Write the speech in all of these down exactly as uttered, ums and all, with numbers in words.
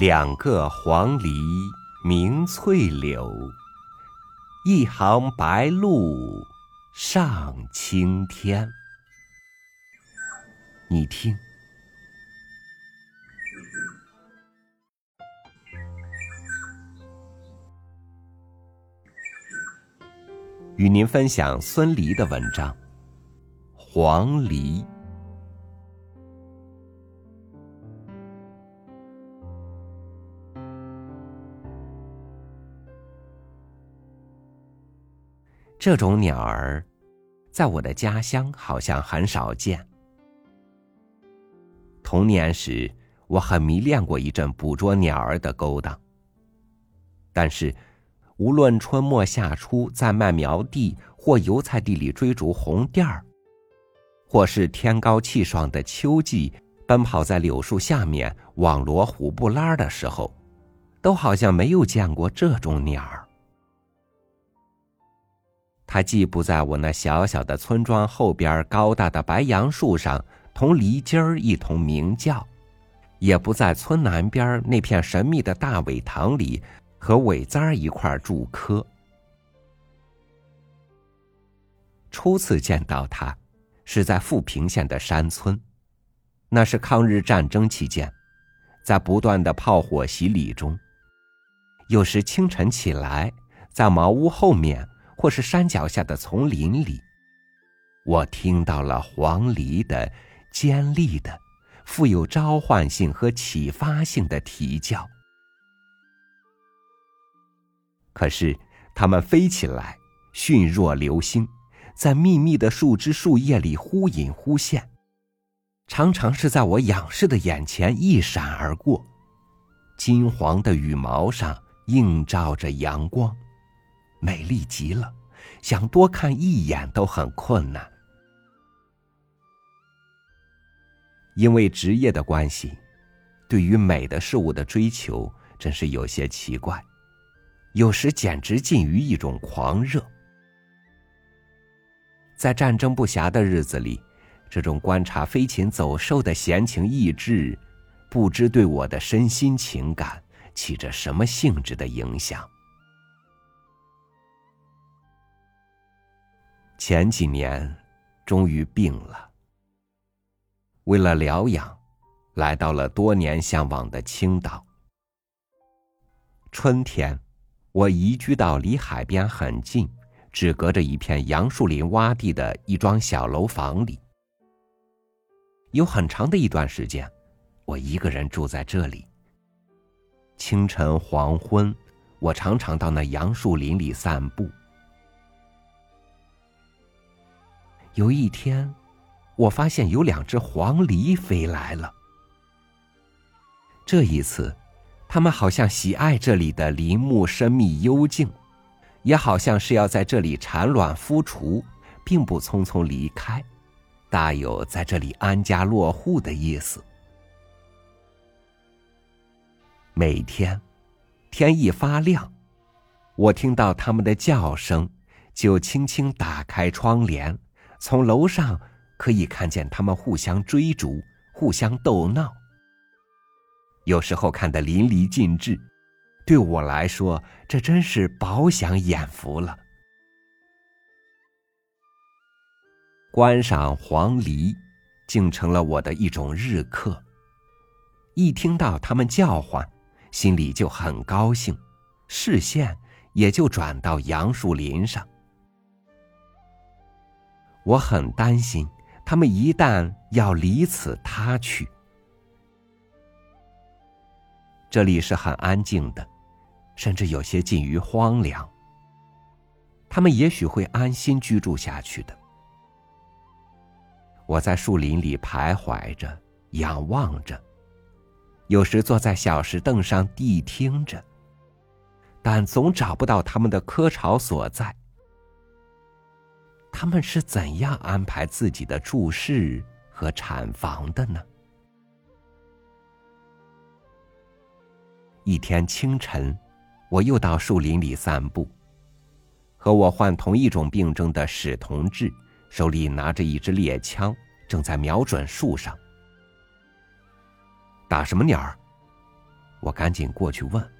两个黄鹂鸣翠柳，一行白鹭上青天。你听，与您分享孙犁的文章《黄鹂》。这种鸟儿在我的家乡好像很少见。童年时我很迷恋过一阵捕捉鸟儿的勾当，但是无论春末夏初在麦苗地或油菜地里追逐红靛儿，或是天高气爽的秋季奔跑在柳树下面网罗虎布拉的时候，都好像没有见过这种鸟儿。它既不在我那小小的村庄后边高大的白杨树上同鹂鸡儿一同鸣叫，也不在村南边那片神秘的大苇塘里和苇簪儿一块筑窠。初次见到它是在阜平县的山村，那是抗日战争期间，在不断的炮火洗礼中，有时清晨起来，在茅屋后面或是山脚下的丛林里，我听到了黄鹂的尖利的富有召唤性和启发性的啼叫。可是它们飞起来迅若流星，在密密的树枝树叶里忽隐忽现，常常是在我仰视的眼前一闪而过，金黄的羽毛上映照着阳光，美丽极了，想多看一眼都很困难。因为职业的关系，对于美的事物的追求真是有些奇怪，有时简直近于一种狂热。在战争不暇的日子里，这种观察飞禽走兽的闲情逸致，不知对我的身心情感起着什么性质的影响。前几年终于病了，为了疗养，来到了多年向往的青岛。春天我移居到离海边很近，只隔着一片杨树林洼地的一幢小楼房里。有很长的一段时间我一个人住在这里，清晨黄昏我常常到那杨树林里散步。有一天我发现有两只黄鹂飞来了，这一次它们好像喜爱这里的林木深密幽静，也好像是要在这里产卵孵雏，并不匆匆离开，大有在这里安家落户的意思。每天天一发亮，我听到它们的叫声，就轻轻打开窗帘，从楼上可以看见他们互相追逐，互相斗闹，有时候看得淋漓尽致，对我来说这真是饱享眼福了。观赏黄鹂竟成了我的一种日课，一听到他们叫唤，心里就很高兴，视线也就转到杨树林上。我很担心他们一旦要离此他去。这里是很安静的，甚至有些近于荒凉，他们也许会安心居住下去的。我在树林里徘徊着，仰望着，有时坐在小石凳上谛听着，但总找不到他们的窠巢所在。他们是怎样安排自己的住室和产房的呢？一天清晨，我又到树林里散步，和我患同一种病症的史同志手里拿着一支猎枪，正在瞄准树上。打什么鸟儿？我赶紧过去问：“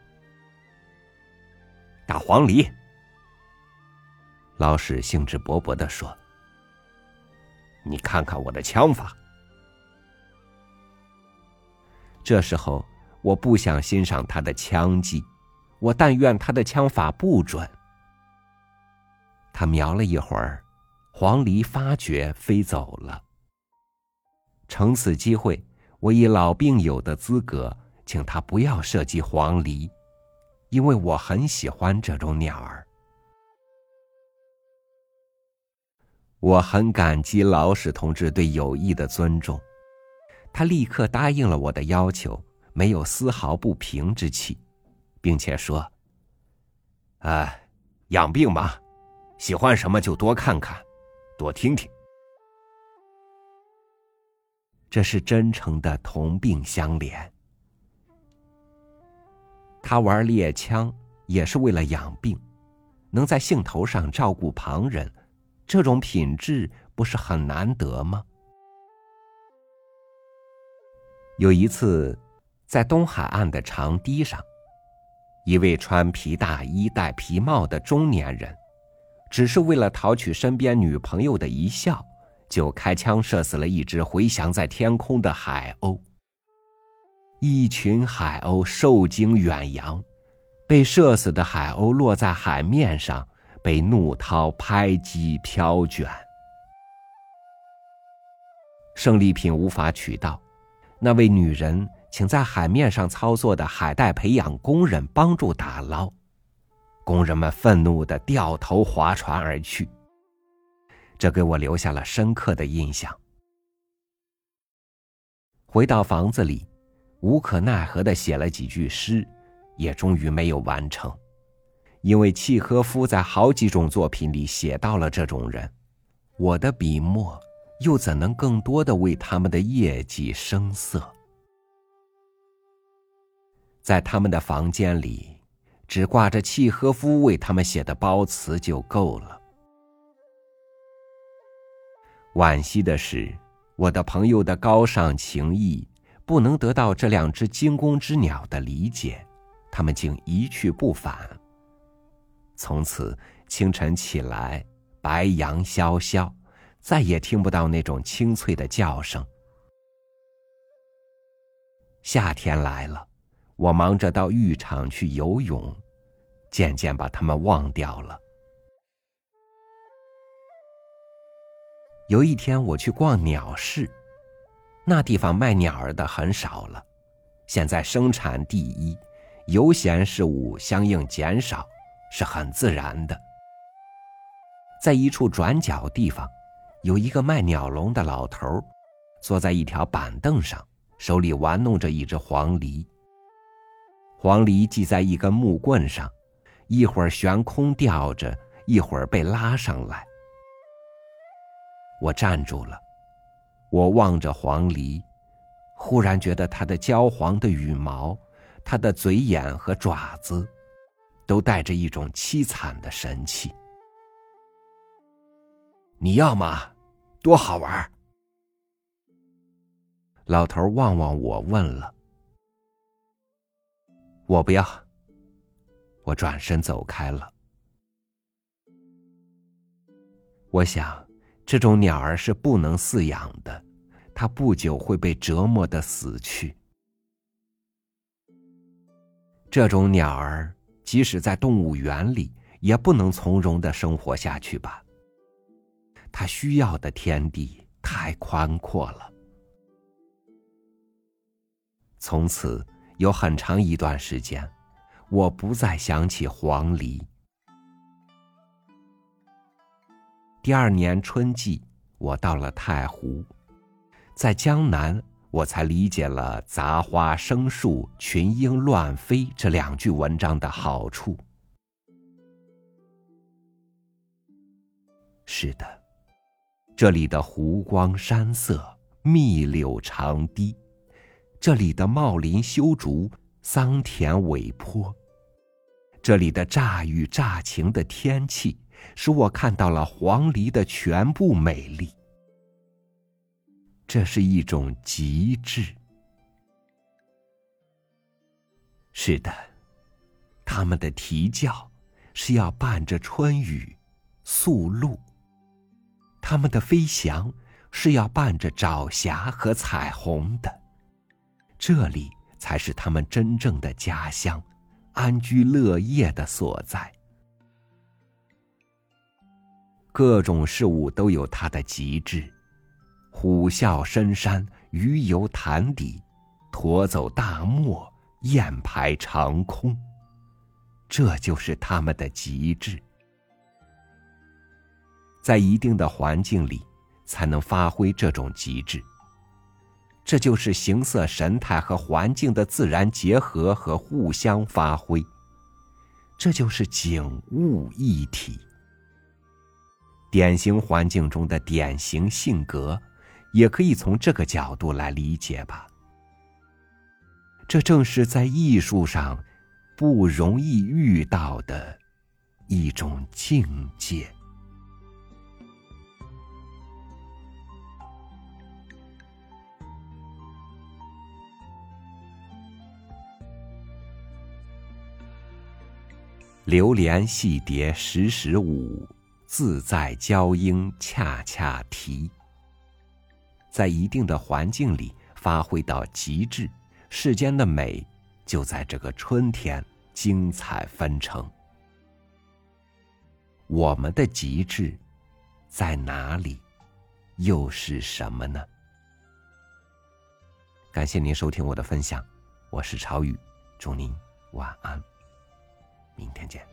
打黄鹂。”老史兴致勃勃地说：“你看看我的枪法。”这时候我不想欣赏他的枪技，我但愿他的枪法不准。他瞄了一会儿，黄鹂发觉飞走了。乘此机会，我以老病友的资格请他不要射击黄鹂，因为我很喜欢这种鸟儿。我很感激老史同志对友谊的尊重，他立刻答应了我的要求，没有丝毫不平之气，并且说：“啊，养病嘛，喜欢什么就多看看，多听听。”这是真诚的同病相怜。他玩猎枪也是为了养病，能在兴头上照顾旁人，这种品质不是很难得吗？有一次，在东海岸的长堤上，一位穿皮大衣戴皮帽的中年人，只是为了讨取身边女朋友的一笑，就开枪射死了一只回翔在天空的海鸥。一群海鸥受惊远扬，被射死的海鸥落在海面上，被怒涛拍击飘卷。胜利品无法取到，那位女人请在海面上操作的海带培养工人帮助打捞，工人们愤怒地掉头划船而去。这给我留下了深刻的印象。回到房子里，无可奈何地写了几句诗，也终于没有完成，因为契诃夫在好几种作品里写到了这种人，我的笔墨又怎能更多地为他们的业绩生色？在他们的房间里，只挂着契诃夫为他们写的褒词就够了。惋惜的是，我的朋友的高尚情谊不能得到这两只惊弓之鸟的理解，他们竟一去不返。从此清晨起来，白杨萧萧，再也听不到那种清脆的叫声。夏天来了，我忙着到浴场去游泳，渐渐把它们忘掉了。有一天我去逛鸟市，那地方卖鸟儿的很少了，现在生产第一，游闲事物相应减少，是很自然的。在一处转角地方，有一个卖鸟笼的老头，坐在一条板凳上，手里玩弄着一只黄鹂。黄鹂系在一根木棍上，一会儿悬空吊着，一会儿被拉上来。我站住了，我望着黄鹂，忽然觉得它的焦黄的羽毛，它的嘴眼和爪子，都带着一种凄惨的神气。你要吗？多好玩！老头望望我，问了。我不要，我转身走开了。我想这种鸟儿是不能饲养的，它不久会被折磨得死去。这种鸟儿即使在动物园里，也不能从容地生活下去吧？它需要的天地太宽阔了。从此有很长一段时间，我不再想起黄鹂。第二年春季，我到了太湖，在江南，我才理解了杂花生树、群莺乱飞这两句文章的好处。是的，这里的湖光山色、密柳长堤，这里的茂林修竹、桑田苇坡，这里的乍雨乍晴的天气，使我看到了黄鹂的全部美丽。这是一种极致。是的，他们的啼叫是要伴着春雨、宿露；他们的飞翔是要伴着朝霞和彩虹的。这里才是他们真正的家乡，安居乐业的所在。各种事物都有它的极致，虎啸深山，鱼游潭底，驮走大漠，雁排长空，这就是他们的极致。在一定的环境里才能发挥这种极致，这就是形色神态和环境的自然结合和互相发挥，这就是景物一体。典型环境中的典型性格，也可以从这个角度来理解吧。这正是在艺术上不容易遇到的一种境界。流连戏蝶时时舞，自在娇莺恰恰啼。在一定的环境里发挥到极致，世间的美就在这个春天精彩纷呈。我们的极致在哪里，又是什么呢？感谢您收听我的分享，我是朝雨，祝您晚安，明天见。